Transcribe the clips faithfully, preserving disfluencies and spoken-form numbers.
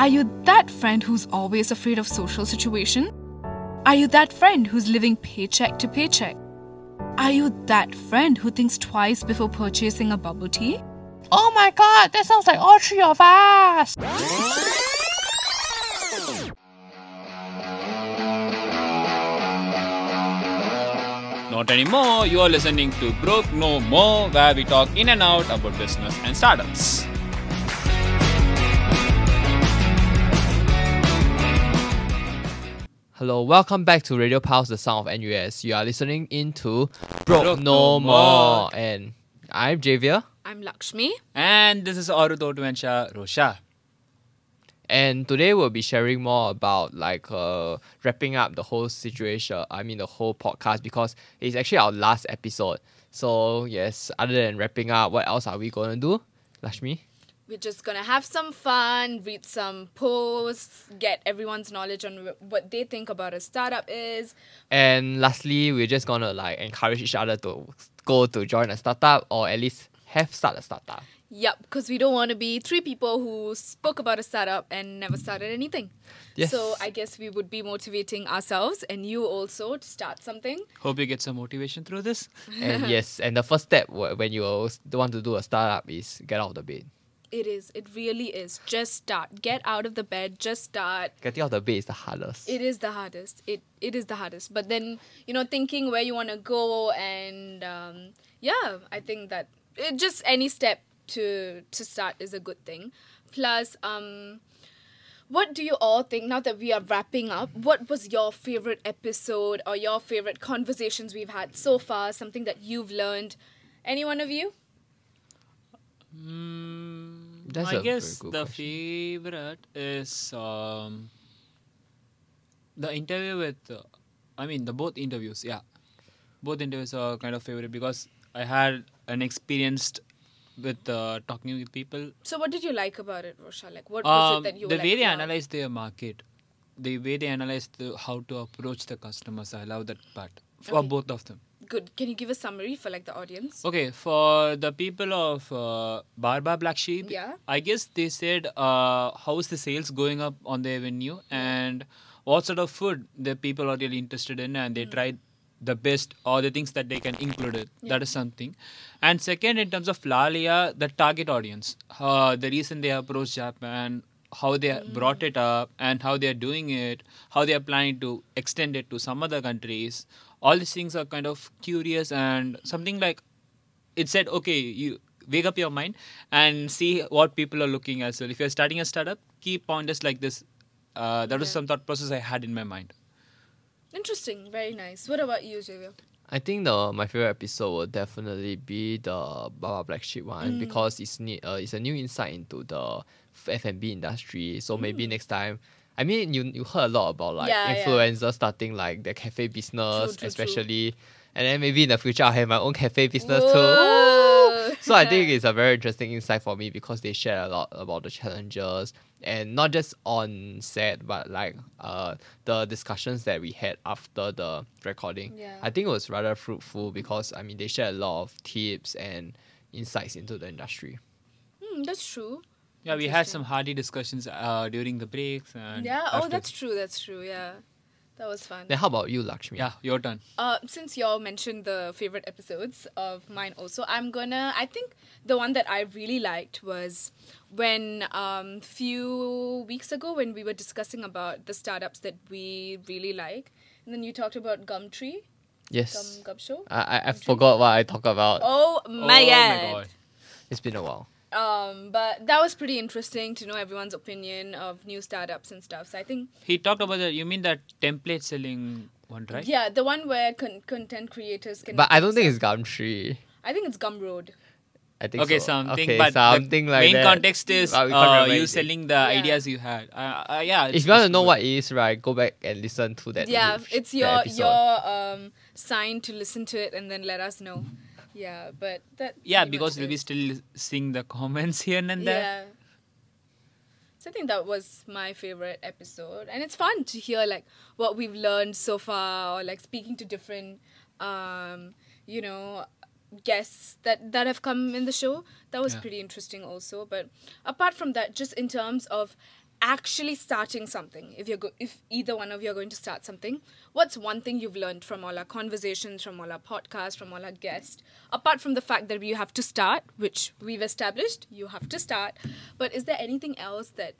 Are you that friend who's always afraid of social situation? Are you that friend who's living paycheck to paycheck? Are you that friend who thinks twice before purchasing a bubble tea? Oh my god, that sounds like all three of us! Not anymore, you are listening to Broke No More, where we talk in and out about business and startups. Hello, welcome back to Radio Pulse, the sound of N U S. You are listening into Broke, Broke No, no more. more. And I'm Javier. I'm Lakshmi. And this is Aruto Duensha Rosha. And today we'll be sharing more about like uh, wrapping up the whole situation, I mean the whole podcast, because it's actually our last episode. So yes, other than wrapping up, what else are we going to do, Lakshmi? We're just going to have some fun, read some posts, get everyone's knowledge on what they think about a startup is. And lastly, we're just going to like encourage each other to go to join a startup or at least have started a startup. Yep, because we don't want to be three people who spoke about a startup and never started anything. Yes. So I guess we would be motivating ourselves and you also to start something. Hope you get some motivation through this. And yes, and the first step when you want to do a startup is get out of the bed. It is. It really is. Just start. Get out of the bed. Just start. Getting out of the bed is the hardest. It is the hardest. It It is the hardest. But then, you know, thinking where you want to go and, um, yeah, I think that it, just any step to to start is a good thing. Plus, um, what do you all think, now that we are wrapping up, what was your favorite episode or your favorite conversations we've had so far? Something that you've learned? Any one of you? Hmm... That's I guess the question. Favorite is um, the interview with, uh, I mean, the both interviews, yeah. Both interviews are kind of favorite because I had an experience with uh, talking with people. So what did you like about it, Rosha? Like, what was um, it that you the were The way they about? analyzed their market, the way they analyzed the, how to approach the customers, I love that part for okay. both of them. Good. Can you give a summary for like the audience? Okay, for the people of uh, Baba Black Sheep, yeah. I guess they said uh, how is the sales going up on their venue and what sort of food the people are really interested in, and they mm. tried the best or the things that they can include it. Yeah. That is something. And second, in terms of Lalia, the target audience, uh, the reason they approached Japan, how they mm. brought it up and how they are doing it, how they are planning to extend it to some other countries. All these things are kind of curious and something like it said, okay, you wake up your mind and see what people are looking as well. If you're starting a startup, keep pointers like this. Uh, that okay. was some thought process I had in my mind. Interesting. Very nice. What about you, Javier? I think the my favorite episode will definitely be the Baba Black Sheep one mm. because it's, ne- uh, it's a new insight into the F and B industry. So mm. maybe next time, I mean, you you heard a lot about like yeah, influencers yeah. starting like their cafe business, true, true, especially. True. And then maybe in the future, I'll have my own cafe business Whoa. too. So I think it's a very interesting insight for me because they share a lot about the challenges and not just on set, but like uh, the discussions that we had after the recording. Yeah. I think it was rather fruitful because, I mean, they share a lot of tips and insights into the industry. Mm, that's true. Yeah, we had some hearty discussions uh, during the breaks. And yeah, after. oh, that's true, that's true, yeah. That was fun. Then how about you, Lakshmi? Yeah, your turn. Uh, since y'all mentioned the favorite episodes of mine also, I'm gonna, I think the one that I really liked was when um few weeks ago when we were discussing about the startups that we really like. And then you talked about Gumtree. Yes. Gum, Gumshoe. I, I, I forgot what I talked about. Oh my, oh, god. my god. It's been a while. Um, but that was pretty interesting to know everyone's opinion of new startups and stuff. So I think he talked about that. You mean that template selling one, right? Yeah, the one where con- content creators can. But I don't think it's Gumtree. I think it's Gumroad. I think okay, so. something, okay, but something the like main that. context is uh, uh, you selling the yeah. ideas you had. Uh, uh, yeah. If you want to know good. what it is, right, go back and listen to that. Yeah, image, it's your your um sign to listen to it and then let us know. Yeah, but that... Yeah, because we'll be still seeing the comments here and there. Yeah. So I think that was my favorite episode. And it's fun to hear, like, what we've learned so far or, like, speaking to different, um, you know, guests that, that have come in the show. That was yeah. pretty interesting also. But apart from that, just in terms of actually starting something, if you're go- if either one of you are going to start something, what's one thing you've learned from all our conversations, from all our podcasts, from all our guests, apart from the fact that you have to start, which we've established, you have to start, but is there anything else that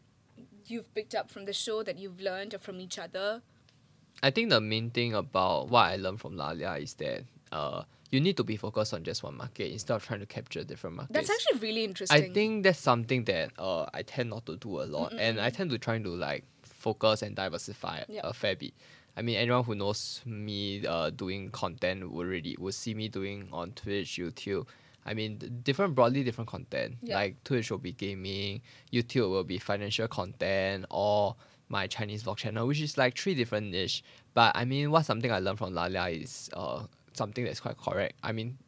you've picked up from the show that you've learned, or from each other? I think the main thing about what I learned from Lalia is that uh, you need to be focused on just one market instead of trying to capture different markets. That's actually really interesting. I think that's something that uh, I tend not to do a lot. Mm-mm. And I tend to try to like focus and diversify yep. a fair bit. I mean, anyone who knows me uh, doing content would, really, would see me doing on Twitch, YouTube. I mean, different broadly different content. Yep. Like Twitch will be gaming, YouTube will be financial content, or my Chinese vlog channel, which is like three different niche. But I mean, what's something I learned from Lalia is uh, something that's quite correct. I mean,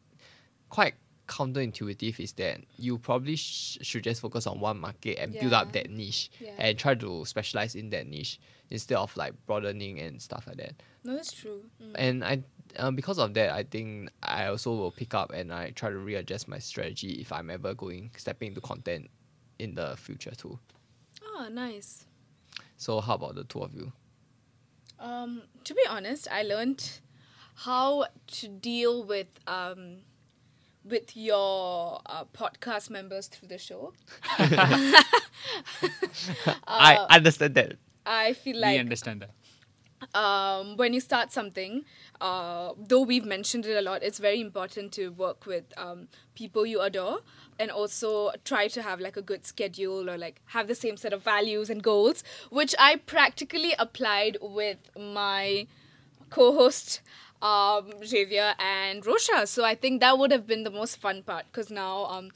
quite counterintuitive is that you probably sh- should just focus on one market and yeah. build up that niche yeah. and try to specialize in that niche instead of like broadening and stuff like that. No, that's true. Mm. And I, um, because of that, I think I also will pick up and I try to readjust my strategy if I'm ever going, stepping into content in the future too. Oh, nice. So how about the two of you? Um, to be honest, I learned how to deal with um, with your uh, podcast members through the show. uh, I understand that. I feel like... We understand that. Um, when you start something, uh, though we've mentioned it a lot, it's very important to work with um, people you adore, and also try to have like a good schedule, or like have the same set of values and goals, which I practically applied with my co-host um, Javier and Rosha. So I think that would have been the most fun part, because now um,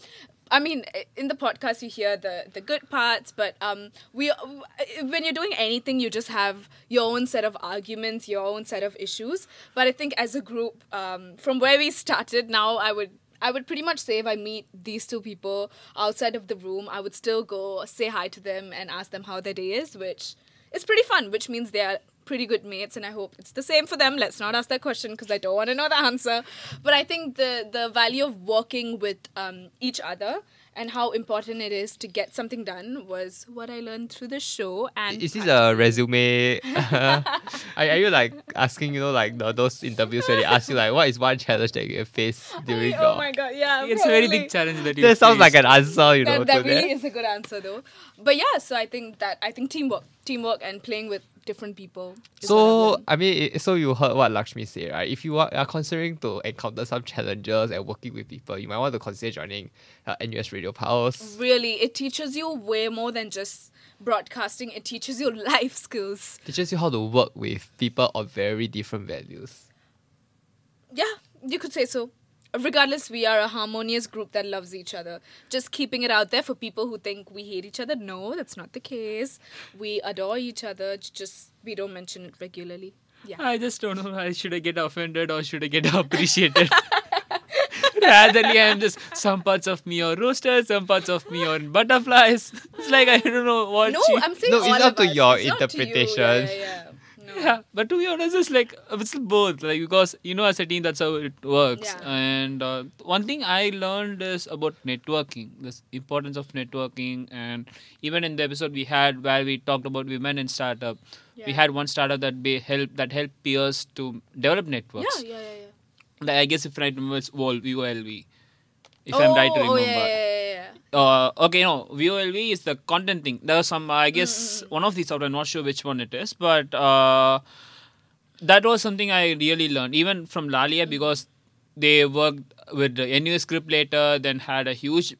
I mean, in the podcast, you hear the, the good parts, but um, we when you're doing anything, you just have your own set of arguments, your own set of issues. But I think as a group, um, from where we started now, I would I would pretty much say if I meet these two people outside of the room, I would still go say hi to them and ask them how their day is, which is pretty fun, which means they are pretty good mates, and I hope it's the same for them. Let's not ask that question because I don't want to know the answer. But I think the the value of working with um, each other and how important it is to get something done was what I learned through the show. And is this a resume? are, are you like asking, you know, like the, those interviews where they ask you like, what is one challenge that you face during your... Oh my God, yeah. It's probably a very big challenge that you That face. Sounds like an answer, you that, know. That really that. Is a good answer though. But yeah, so I think that, I think teamwork, teamwork and playing with different people. So, I mean, so you heard what Lakshmi said, right? If you are, are considering to encounter some challenges and working with people, you might want to consider joining uh, N U S Radio Pulse. Really, it teaches you way more than just broadcasting. It teaches you life skills. It teaches you how to work with people of very different values. Yeah, you could say so. Regardless, we are a harmonious group that loves each other. Just keeping it out there for people who think we hate each other. No, that's not the case. We adore each other. Just we don't mention it regularly. Yeah. I just don't know. Should I get offended or should I get appreciated? Rather, I'm just some parts of me are roosters, some parts of me are butterflies. It's like I don't know what. No, she... I'm saying no. All it's up to us. Your it's interpretation. Not to you. Yeah, yeah, yeah. Yeah, but to be honest, it's like it's both, like because you know, as a team, that's how it works. Yeah. And uh, one thing I learned is about networking, the importance of networking, and even in the episode we had where we talked about women in startup, yeah. we had one startup that be help that helped peers to develop networks. Yeah, yeah, yeah. yeah. Like I guess if I remember, it's V O L V. If oh, I'm right to remember. Oh, yeah, yeah, yeah. Uh, okay, no, V O L V is the content thing. There was some, I guess, mm-hmm. one of these out, I'm not sure which one it is, but uh, that was something I really learned, even from Lalia, mm-hmm. because they worked with the N U S script later, then had a huge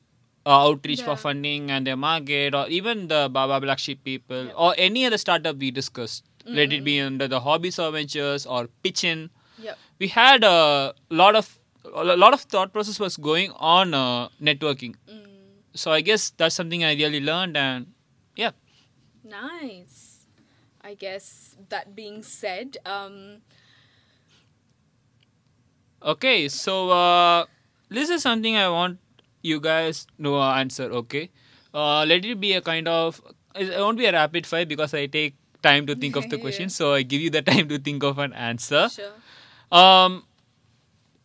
uh, outreach yeah. for funding and their market, or even the Baba Black Sheep people, yeah. or any other startup we discussed, mm-hmm. let it be under the Hobby Servant Ventures or Pitchin. Yep. We had a lot of a lot of thought process was going on uh, networking. Mm. So I guess that's something I really learned, and yeah. Nice. I guess that being said, um... okay, so uh, this is something I want you guys to answer, okay? Uh, let it be a kind of... It won't be a rapid fire because I take time to think of the question, so I give you the time to think of an answer. Sure. Um...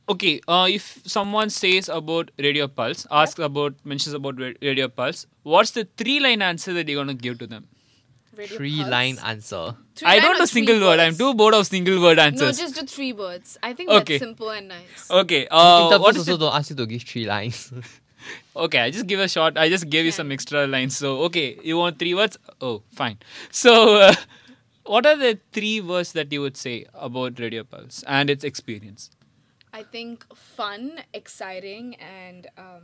Okay, uh, if someone says about Radio Pulse, asks yeah. about, mentions about Radio Pulse, what's the three-line answer that you're going to give to them? Radio three Pulse. Line answer. Three I line don't know single word. Words. I'm too bored of single word answers. No, just do three words. I think okay. That's simple and nice. Okay. Uh, In what is also don't ask you to give three lines. Okay, I just give a shot. I just gave yeah. you some extra lines. So, okay, you want three words? Oh, fine. So, uh, what are the three words that you would say about Radio Pulse and its experience? I think fun, exciting, and um,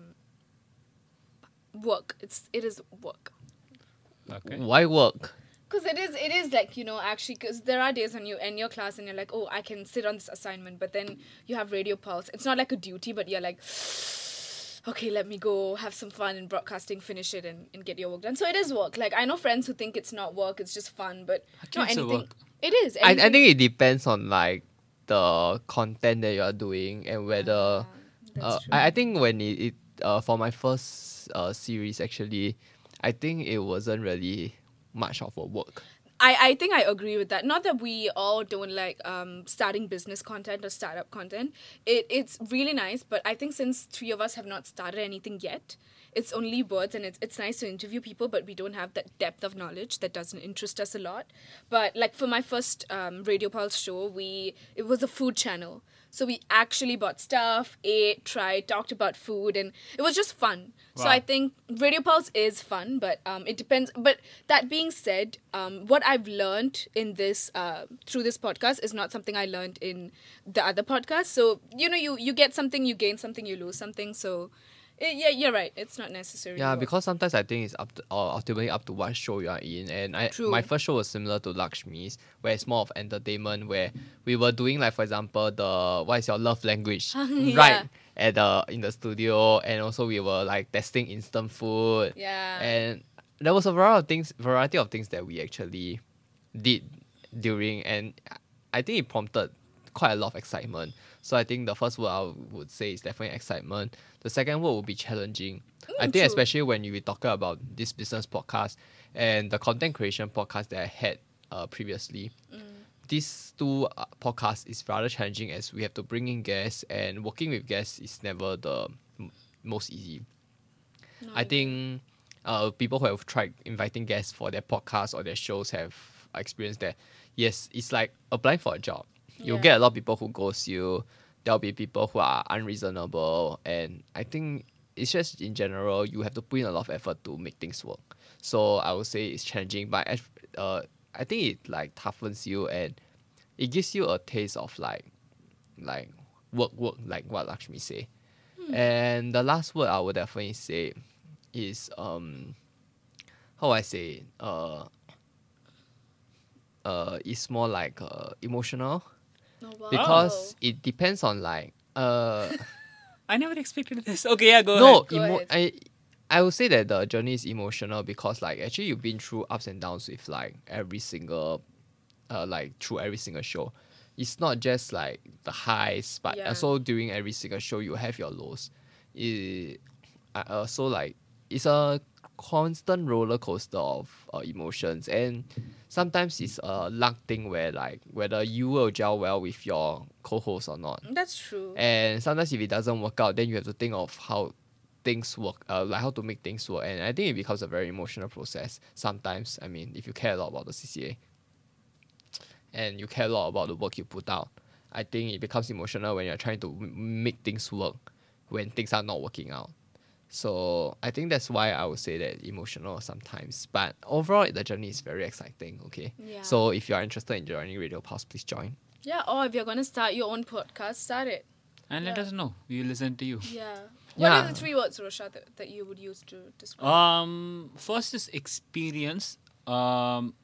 work. It's it is work. Okay. Why work? Because it is, it is like, you know, actually, because there are days when you end your class and you're like, oh, I can sit on this assignment, but then you have Radio Pulse. It's not like a duty, but you're like, okay, let me go have some fun in broadcasting, finish it, and, and get your work done. So it is work. Like, I know friends who think it's not work, it's just fun, but not anything. Work. It is. I, I think it depends on, like, the content that you're doing and whether... Uh, uh, I, I think when it... it uh, for my first uh, series, actually, I think it wasn't really much of a work. I, I think I agree with that. Not that we all don't like um, starting business content or startup content. It It's really nice, but I think since three of us have not started anything yet, it's only words, and it's it's nice to interview people, but we don't have that depth of knowledge that doesn't interest us a lot. But like for my first um, Radio Pulse show, we it was a food channel. So we actually bought stuff, ate, tried, talked about food, and it was just fun. Wow. So I think Radio Pulse is fun, but um, it depends. But that being said, um, what I've learned in this uh, through this podcast is not something I learned in the other podcast. So, you know, you, you get something, you gain something, you lose something. So, it, yeah, you're right. It's not necessary. Yeah, because sometimes I think it's up to, or ultimately up to what show you are in. And I, my first show was similar to Lakshmi's, where it's more of entertainment, where we were doing, like, for example, the what is your love language, yeah. right? At the in the studio, and also we were like testing instant food. Yeah. And there was a variety of things, variety of things that we actually did during, and I think it prompted quite a lot of excitement. So I think the first word I would say is definitely excitement. The second word would be challenging. Mm, I think true. Especially when you were talking about this business podcast and the content creation podcast that I had uh, previously. Mm. These two uh, podcasts is rather challenging as we have to bring in guests, and working with guests is never the m- most easy. No, I think uh, people who have tried inviting guests for their podcasts or their shows have experienced that. Yes, it's like applying for a job. You'll yeah. get a lot of people who ghost you. There'll be people who are unreasonable. And I think it's just in general, you have to put in a lot of effort to make things work. So I would say it's challenging. But uh, I think it like toughens you, and it gives you a taste of like like work, work, like what Lakshmi say. Hmm. And the last word I would definitely say is, um, how I say it? Uh, uh, it's more like uh, emotional. Oh, wow. Because oh. it depends on like uh I never expected this. Okay, yeah, go no, ahead. No, emo- I I would say that the journey is emotional because like actually you've been through ups and downs with like every single uh like through every single show. It's not just like the highs, but yeah. also during every single show you have your lows. It uh, so like it's a constant roller coaster of uh, emotions, and sometimes it's a luck thing where like whether you will gel well with your co-host or not. That's true. And sometimes if it doesn't work out, then you have to think of how things work, uh, like how to make things work. And I think it becomes a very emotional process sometimes. I mean, if you care a lot about the C C A and you care a lot about the work you put out, I think it becomes emotional when you're trying to m- make things work when things are not working out. So I think that's why I would say that emotional sometimes. But overall, the journey is very exciting, okay? Yeah. So if you are interested in joining Radio Pulse, please join. Yeah, or if you're going to start your own podcast, start it. And yeah. let us know. We listen to you. Yeah. What yeah. are the three words, Rosha, that, that you would use to describe? Um, first is experience. Um, experience.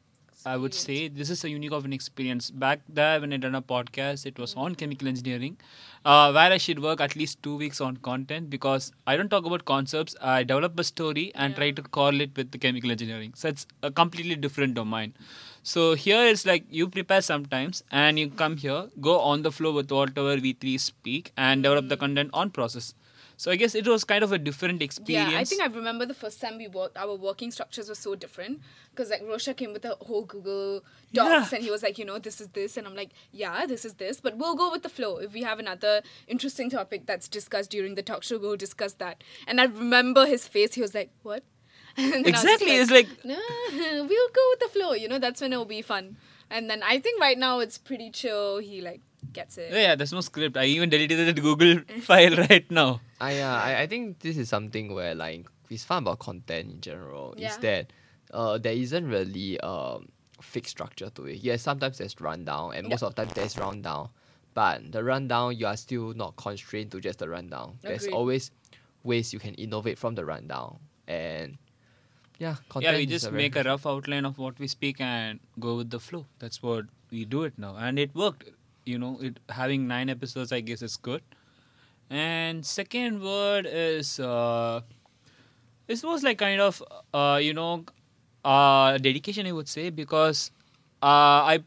I would say this is a unique of an experience. Back there, when I done a podcast, it was mm-hmm. on chemical engineering. Uh, where I should work at least two weeks on content because I don't talk about concepts. I develop a story and yeah. try to correlate with the chemical engineering. So it's a completely different domain. So here it's like you prepare sometimes and you come here, go on the flow with whatever we three speak and mm-hmm. develop the content on process. So I guess it was kind of a different experience. Yeah, I think I remember the first time we worked, our working structures were so different. Because like Rosha came with the whole Google Docs yeah. and he was like, you know, this is this. And I'm like, yeah, this is this. But we'll go with the flow. If we have another interesting topic that's discussed during the talk show, we'll discuss that. And I remember his face. He was like, what? And exactly. Like, it's like, nah, we'll go with the flow. You know, that's when it'll be fun. And then I think right now it's pretty chill. He like gets it. Yeah, there's no script. I even deleted the Google file right now. I, uh, I I think this is something where like it's fun about content in general. Yeah. Is that uh, there isn't really um fixed structure to it. Yeah, sometimes there's rundown, and most yep. of the time there's rundown. But the rundown, you are still not constrained to just the rundown. Agreed. There's always ways you can innovate from the rundown. And yeah, yeah, we just make a rough outline of what we speak and go with the flow. That's what we do it now, and it worked. You know, it having nine episodes, I guess, is good. And second word is uh, this was like kind of uh, you know uh, dedication, I would say, because uh, I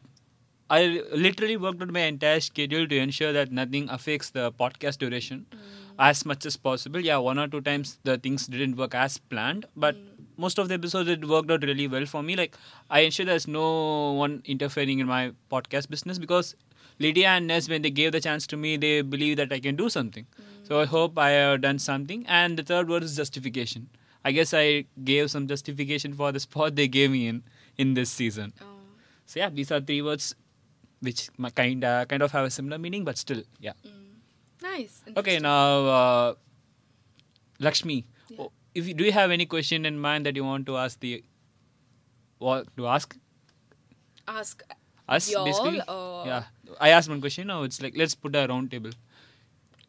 I literally worked on my entire schedule to ensure that nothing affects the podcast duration mm. as much as possible. Yeah, one or two times the things didn't work as planned, but. Mm. Most of the episodes, it worked out really well for me. Like, I ensure there's no one interfering in my podcast business because Lydia and Ness, when they gave the chance to me, they believe that I can do something. Mm. So I hope I have done something. And the third word is justification. I guess I gave some justification for the spot they gave me in in this season. Oh. So yeah, these are three words which kind of, kind of have a similar meaning, but still, yeah. Mm. Nice. Okay, now, uh, Lakshmi. Yeah. Oh, If you, do you have any question in mind that you want to ask the, what to ask? Ask us y'all basically. Or yeah, I asked one question. Now it's like let's put a round table.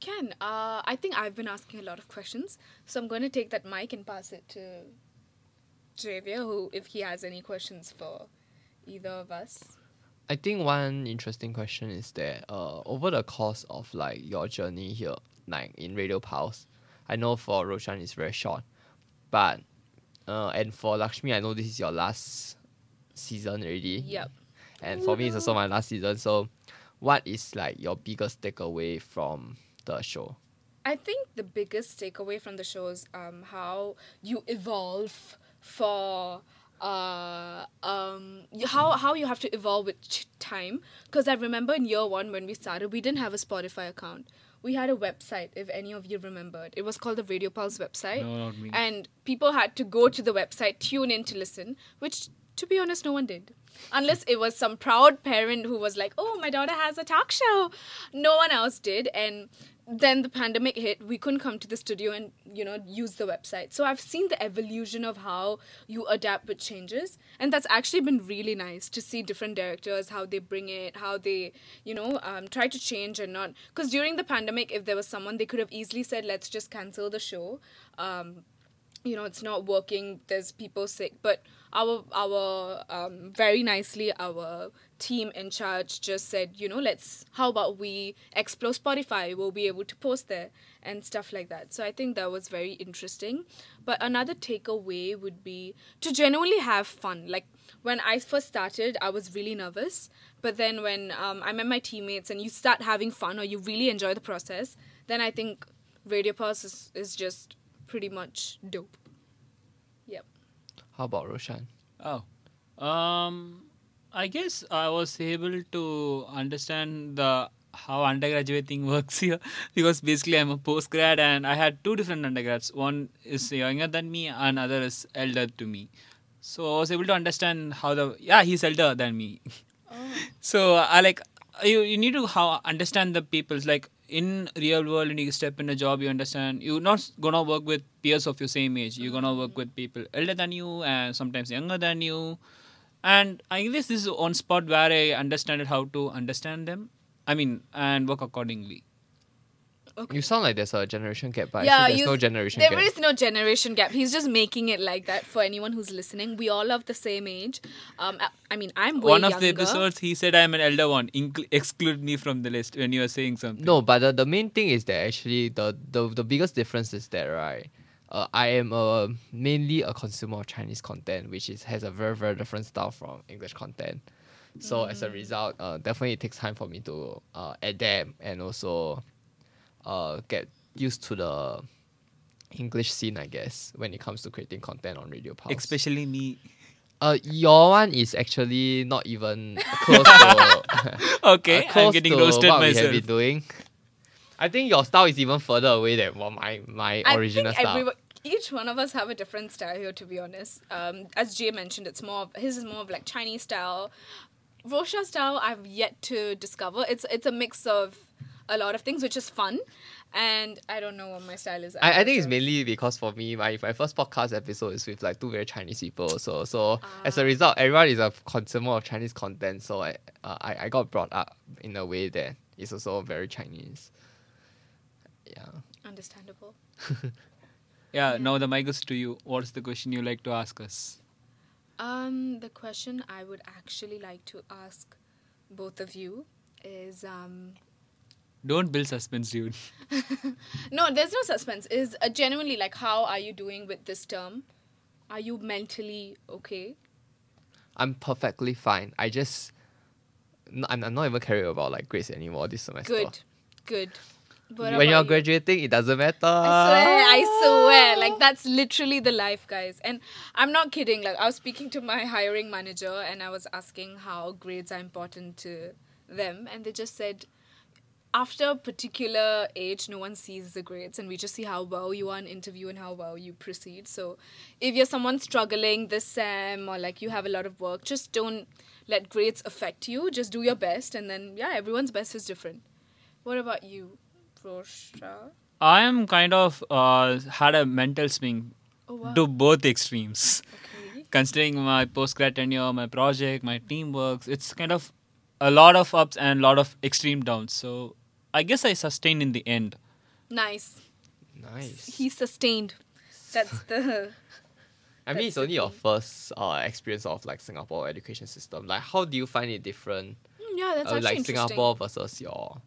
Can uh, I think I've been asking a lot of questions, so I'm going to take that mic and pass it to Javier, who if he has any questions for either of us. I think one interesting question is that uh, over the course of like your journey here, like in Radio Pulse, I know for Roshan it's very short. But, uh, and for Lakshmi, I know this is your last season already. Yep. And for me, it's also my last season. So, what is like your biggest takeaway from the show? I think the biggest takeaway from the show is um, how you evolve for uh, um, how how you have to evolve with time. Because I remember in year one when we started, we didn't have a Spotify account. We had a website, if any of you remembered. It was called the Radio Pulse website. No, not me. And people had to go to the website, tune in to listen, which, to be honest, no one did. Unless it was some proud parent who was like, oh, my daughter has a talk show. No one else did. And then the pandemic hit. We couldn't come to the studio and, you know, use the website. So I've seen the evolution of how you adapt with changes. And that's actually been really nice to see different directors, how they bring it, how they, you know, um, try to change and not. Because during the pandemic, if there was someone, they could have easily said, let's just cancel the show. Um, you know, it's not working. There's people sick. But our, our um, very nicely, our team in charge just said, you know, let's, how about we explore Spotify? We'll be able to post there and stuff like that. So I think that was very interesting. But another takeaway would be to genuinely have fun. Like when I first started, I was really nervous. But then when um, I met my teammates and you start having fun or you really enjoy the process, then I think Radio Pulse is, is just pretty much dope. Yep. How about Roshan? Oh, um... I guess I was able to understand the how undergraduate thing works here because basically I'm a postgrad and I had two different undergrads. One is younger than me and another is elder to me. So I was able to understand how the... Yeah, he's elder than me. Oh. So I like... You, you need to how understand the people's like in real world when you step in a job, you understand you're not gonna work with peers of your same age. You're gonna work with people elder than you and sometimes younger than you. And I guess this is one spot where I understand how to understand them. I mean, and work accordingly. Okay. You sound like there's a generation gap, but yeah, there's no generation there gap. There is no generation gap. He's just making it like that for anyone who's listening. We all are the same age. Um, I, I mean, I'm way One of younger. The episodes, he said I'm an elder one. Inc- exclude me from the list when you were saying something. No, but the, the main thing is that actually the, the, the biggest difference is that, right? Uh, I am uh, mainly a consumer of Chinese content, which is has a very, very different style from English content. So mm-hmm. as a result, uh, definitely it takes time for me to uh, adapt and also uh, get used to the English scene, I guess, when it comes to creating content on Radio Pulse. Especially me. Uh, your one is actually not even close to... okay, uh, close I'm getting to roasted what myself. We have been doing. I think your style is even further away than well, my my I original think style. Everyone, each one of us have a different style here, to be honest. Um, as Jay mentioned, it's more of, his is more of like Chinese style. Rosha style, I've yet to discover. It's it's a mix of a lot of things, which is fun. And I don't know what my style is. I, I think it's mainly because for me, my, my first podcast episode is with like two very Chinese people. So so ah. as a result, everyone is a consumer of Chinese content. So I, uh, I I got brought up in a way that is also very Chinese. Yeah. Understandable. yeah, yeah. Now the mic is to you. What's the question you like to ask us? Um, the question I would actually like to ask both of you is um. Don't build suspense, dude. No, there's no suspense. It's uh, genuinely like, how are you doing with this term? Are you mentally okay? I'm perfectly fine. I just... No, I'm, I'm not even caring about like grades anymore this semester. Good, good. But when you're graduating, you? It doesn't matter. I swear, I swear. Like, that's literally the life, guys. And I'm not kidding. Like, I was speaking to my hiring manager and I was asking how grades are important to them. And they just said... After a particular age, no one sees the grades and we just see how well you are in interview and how well you proceed. So if you're someone struggling this sem or like you have a lot of work, just don't let grades affect you. Just do your best and then, yeah, everyone's best is different. What about you, Rosha? I am kind of uh, had a mental swing oh, wow. to both extremes. Okay. Considering my post-grad tenure, my project, my teamwork, it's kind of a lot of ups and a lot of extreme downs. So... I guess I sustained in the end. Nice. Nice. He sustained. That's the... I that's mean, it's only your first uh, experience of like Singapore education system. Like, how do you find it different? Mm, yeah, that's uh, actually like interesting. Like Singapore versus your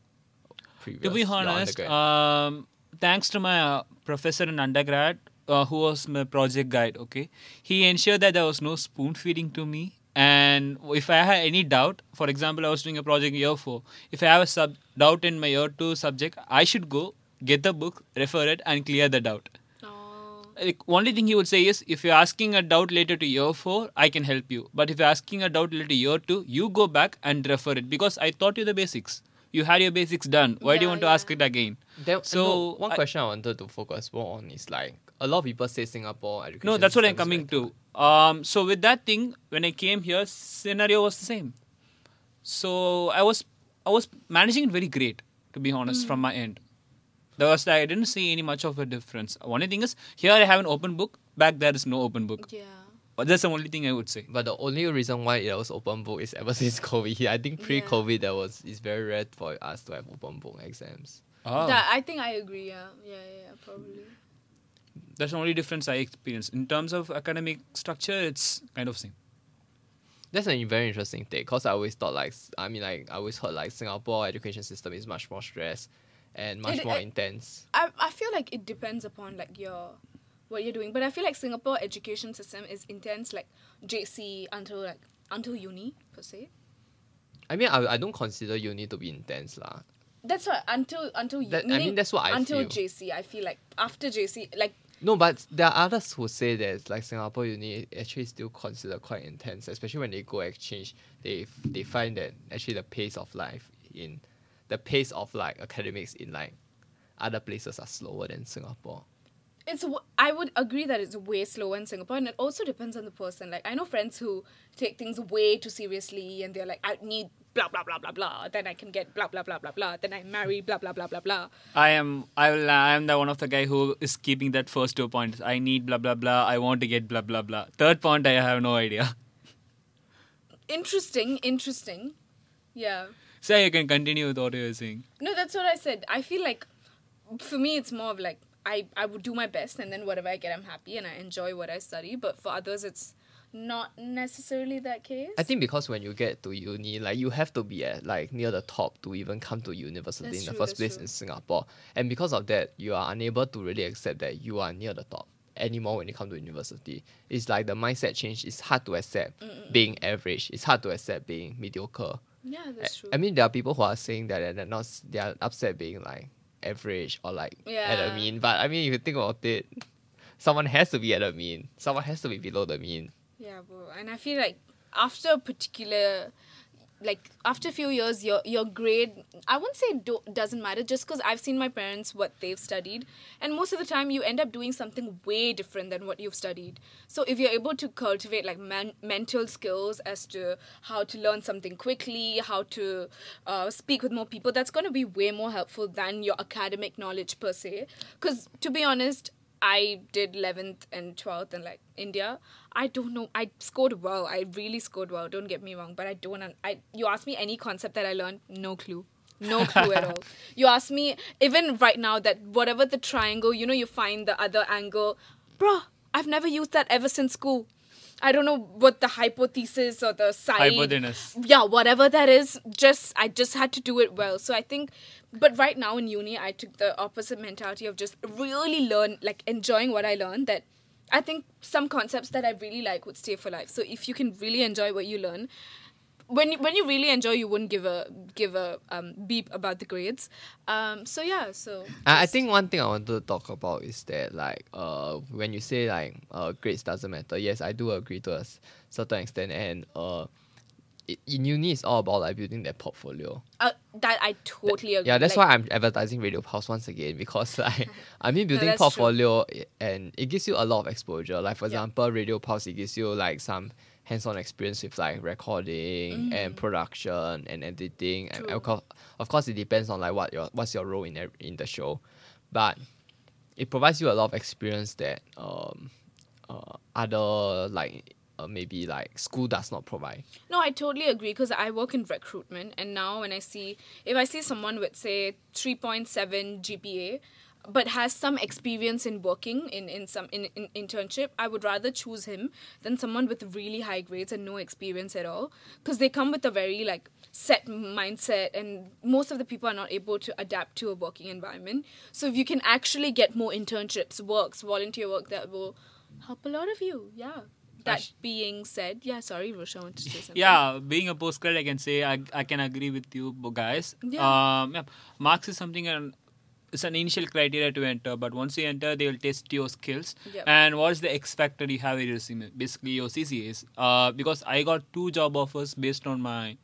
previous... To be honest, um, thanks to my uh, professor in undergrad, uh, who was my project guide, okay? He ensured that there was no spoon feeding to me. And if I had any doubt, for example, I was doing a project year four. If I have a sub doubt in my year two subject, I should go get the book, refer it, and clear the doubt. Oh. Like, only thing he would say is, if you're asking a doubt later to year four, I can help you. But if you're asking a doubt later to year two, you go back and refer it because I taught you the basics. You had your basics done. Why yeah, do you want yeah. to ask it again? There, so no, one I, question I wanted to focus more on is like, a lot of people say Singapore education. No, that's what I'm coming to. Um, so with that thing, when I came here, scenario was the same. So I was I was managing it very great, to be honest, mm-hmm. from my end. There was I didn't see any much of a difference. Only thing is, here I have an open book. Back there is no open book. Yeah. But that's the only thing I would say. But the only reason why it was open book is ever since COVID. I think pre-COVID, yeah. there was it's very rare for us to have open book exams. Oh. That, I think I agree. Yeah, yeah, yeah, probably. That's the only difference I experienced. In terms of academic structure, it's kind of same. That's a very interesting take because I always thought like, I mean like, I always heard like Singapore education system is much more stressed and much it, more it, intense. I, I feel like it depends upon like your, what you're doing. But I feel like Singapore education system is intense like J C until like, until uni per se. I mean, I, I don't consider uni to be intense lah. That's what, until, until, that, I mean, that's what I until feel. J C, I feel like, after J C, like... No, but there are others who say that, like, Singapore uni actually still considered quite intense, especially when they go exchange, they they find that actually the pace of life in, the pace of, like, academics in, like, other places are slower than Singapore. It's, I would agree that it's way slower in Singapore, and it also depends on the person. Like, I know friends who take things way too seriously, and they're like, I need... blah, blah, blah, blah, blah, then I can get blah, blah, blah, blah, blah, then I marry, blah, blah, blah, blah, blah. I am I will, I am the one of the guy who is keeping that first two points. I need blah, blah, blah, I want to get blah, blah, blah. Third point, I have no idea. Interesting, interesting. Yeah. So you can continue with what you were saying. No, that's what I said. I feel like, for me, it's more of like, I, I would do my best and then whatever I get, I'm happy and I enjoy what I study. But for others, it's not necessarily that case. I think because when you get to uni, like you have to be at like near the top to even come to university that's in true, the first place true. in Singapore. And because of that, you are unable to really accept that you are near the top anymore when you come to university. It's like the mindset change. It's hard to accept Mm-mm. being average. It's hard to accept being mediocre. Yeah, that's true. I mean, there are people who are saying that and they're not. They are upset being like average or like yeah. at a mean. But I mean, if you think about it, someone has to be at a mean. Someone has to be below the mean. Yeah, bro. And I feel like after a particular like after a few years, your your grade, I wouldn't say do, doesn't matter, just because I've seen my parents what they've studied, and most of the time you end up doing something way different than what you've studied. So if you're able to cultivate like man, mental skills as to how to learn something quickly, how to uh, speak with more people, that's going to be way more helpful than your academic knowledge per se. Because to be honest, I did eleventh and twelfth in like India. I don't know. I scored well. I really scored well. Don't get me wrong. But I don't. I you ask me any concept that I learned, no clue, no clue at all. You ask me even right now that whatever the triangle, you know, you find the other angle, bro. I've never used that ever since school. I don't know what the hypothesis or the side. Hypotenuse. Yeah, whatever that is. Just I just had to do it well. So I think, but right now in uni, I took the opposite mentality of just really learn, like enjoying what I learned. That I think some concepts that I really like would stay for life. So if you can really enjoy what you learn, when you, when you really enjoy, you wouldn't give a give a um, beep about the grades. Um, so yeah, so I, I think one thing I want to talk about is that like uh, when you say like uh, grades doesn't matter. Yes, I do agree to a certain extent, and uh, it, in uni it's all about like building that portfolio. Uh, that I totally Th- agree. Yeah, that's like, why I'm advertising Radio Pulse once again, because like I mean building no, portfolio true. And it gives you a lot of exposure. Like for example, yeah. Radio Pulse, it gives you like some hands-on experience with like recording mm. and production and editing, and of course, of course it depends on like what your what's your role in the, in the show, but it provides you a lot of experience that um uh, other like uh, maybe like school does not provide. No, I totally agree, because I work in recruitment, and now when I see if I see someone with say three point seven G P A but has some experience in working in, in some in, in internship, I would rather choose him than someone with really high grades and no experience at all, because they come with a very like set mindset, and most of the people are not able to adapt to a working environment. So if you can actually get more internships, works, volunteer work, that will help a lot of you. Yeah. That Ash- being said, yeah, sorry, Rusha, I want to say something. Yeah, being a postgrad, I can say I, I can agree with you guys. Yeah. Um, yeah. Marks is something... An, It's an initial criteria to enter, but once you enter, they will test your skills. Yep. And what is the X factor you have in your resume? Basically, your C C As. Uh, because I got two job offers based on my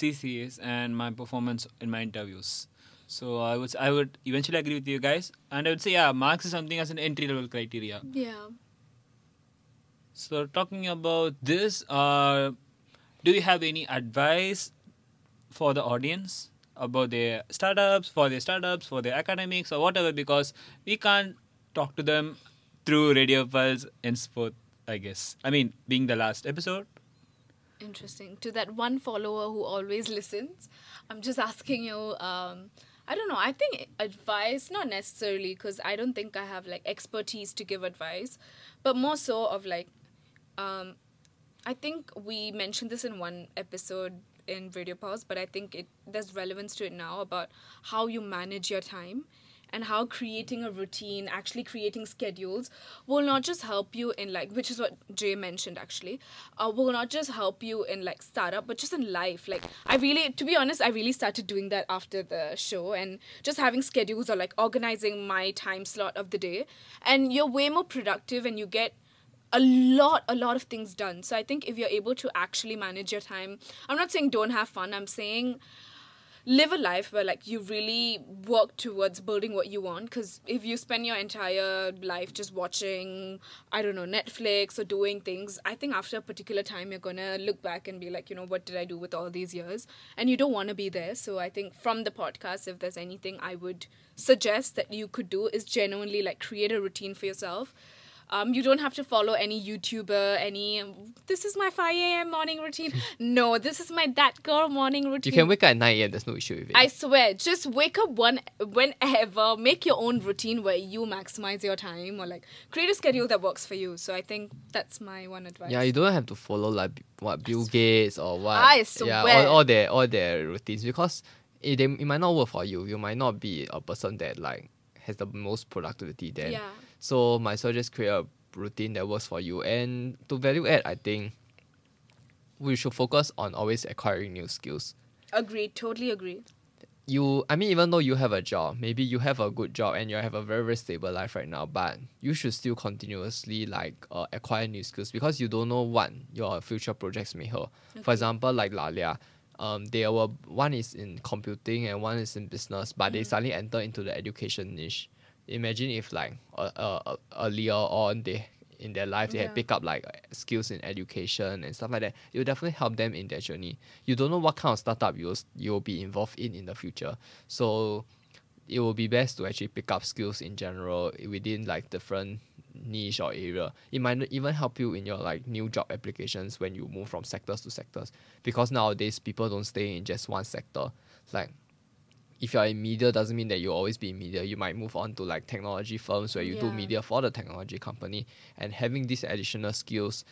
C C As and my performance in my interviews. So I would, I would eventually agree with you guys, and I would say, yeah, marks is something as an entry level criteria. Yeah. So talking about this, uh, do you have any advice for the audience? About their startups, for their startups, for their academics, or whatever, because we can't talk to them through Radio Pulse henceforth, I guess. I mean, being the last episode. Interesting. To that one follower who always listens, I'm just asking you, um, I don't know, I think advice, not necessarily, because I don't think I have like expertise to give advice, but more so of like, um, I think we mentioned this in one episode in Radio Pulse, but I think it there's relevance to it now about how you manage your time and how creating a routine, actually creating schedules, will not just help you in like, which is what Jay mentioned actually, uh, will not just help you in like startup, but just in life. Like I really, to be honest, I really started doing that after the show, and just having schedules or like organizing my time slot of the day, and you're way more productive and you get a lot, a lot of things done. So I think if you're able to actually manage your time, I'm not saying don't have fun. I'm saying live a life where like you really work towards building what you want. Because if you spend your entire life just watching, I don't know, Netflix or doing things, I think after a particular time, you're going to look back and be like, you know, what did I do with all these years? And you don't want to be there. So I think from the podcast, if there's anything I would suggest that you could do is genuinely like create a routine for yourself. Um, you don't have to follow any YouTuber, any, this is my five a.m. morning routine. No, this is my that girl morning routine. You can wake up at nine a.m. There's no issue with it. I swear, just wake up one whenever. Make your own routine where you maximize your time, or like create a schedule that works for you. So I think that's my one advice. Yeah, you don't have to follow like what Bill Gates or what. I swear. Yeah, all, all, their, all their routines, because it, it might not work for you. You might not be a person that like has the most productivity then. Yeah. So might as well just create a routine that works for you. And to value add, I think we should focus on always acquiring new skills. Agreed. Totally agreed. You, I mean, even though you have a job, maybe you have a good job and you have a very, very stable life right now, but you should still continuously like uh, acquire new skills, because you don't know what your future projects may hold. Okay. For example, like Lalia, um, they were, one is in computing and one is in business, but mm. they suddenly enter into the education niche. Imagine if like uh, uh, earlier on they in their life they yeah. had picked up like skills in education and stuff like that. It will definitely help them in their journey. You don't know what kind of startup you'll you'll be involved in in the future, so it will be best to actually pick up skills in general within like different niche or area. It might even help you in your like new job applications when you move from sectors to sectors, because nowadays people don't stay in just one sector. Like if you're in media, doesn't mean that you'll always be in media. You might move on to like technology firms where you yeah. do media for the technology company. And having these additional skills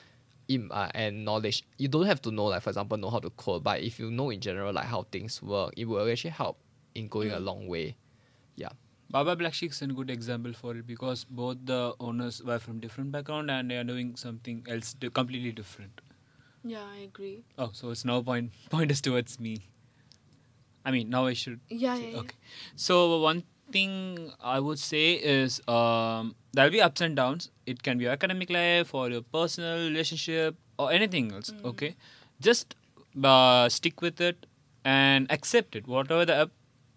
in, uh, and knowledge, you don't have to know, like for example, know how to code, but if you know in general like how things work, it will actually help in going mm. a long way. Yeah. Baba Black Sheep is a good example for it, because both the owners were from different background and they are doing something else completely different. Yeah, I agree. Oh, so it's now point pointers towards me. I mean, now I should. Yeah, yeah, okay. Yeah. So one thing I would say is um, there'll be ups and downs. It can be your academic life or your personal relationship or anything else. Mm. Okay, just uh, stick with it and accept it. Whatever the up,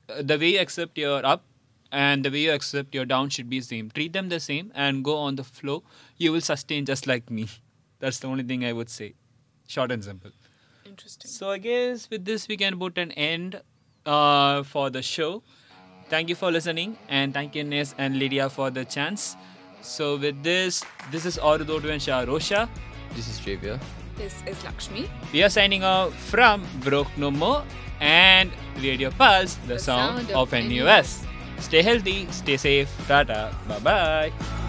uh, the way you accept your up and the way you accept your down should be the same. Treat them the same and go on the flow. You will sustain just like me. That's the only thing I would say. Short and simple. Interesting. So I guess with this we can put an end. Uh, for the show. Thank you for listening, and thank you Nes and Lydia for the chance. So with this, this is Arudotu and Shah Rosha. This is Javier. This is Lakshmi. We are signing off from Broke No More and Radio Pulse, the, the sound, sound of N U S. Stay healthy, stay safe. Tata. Bye bye.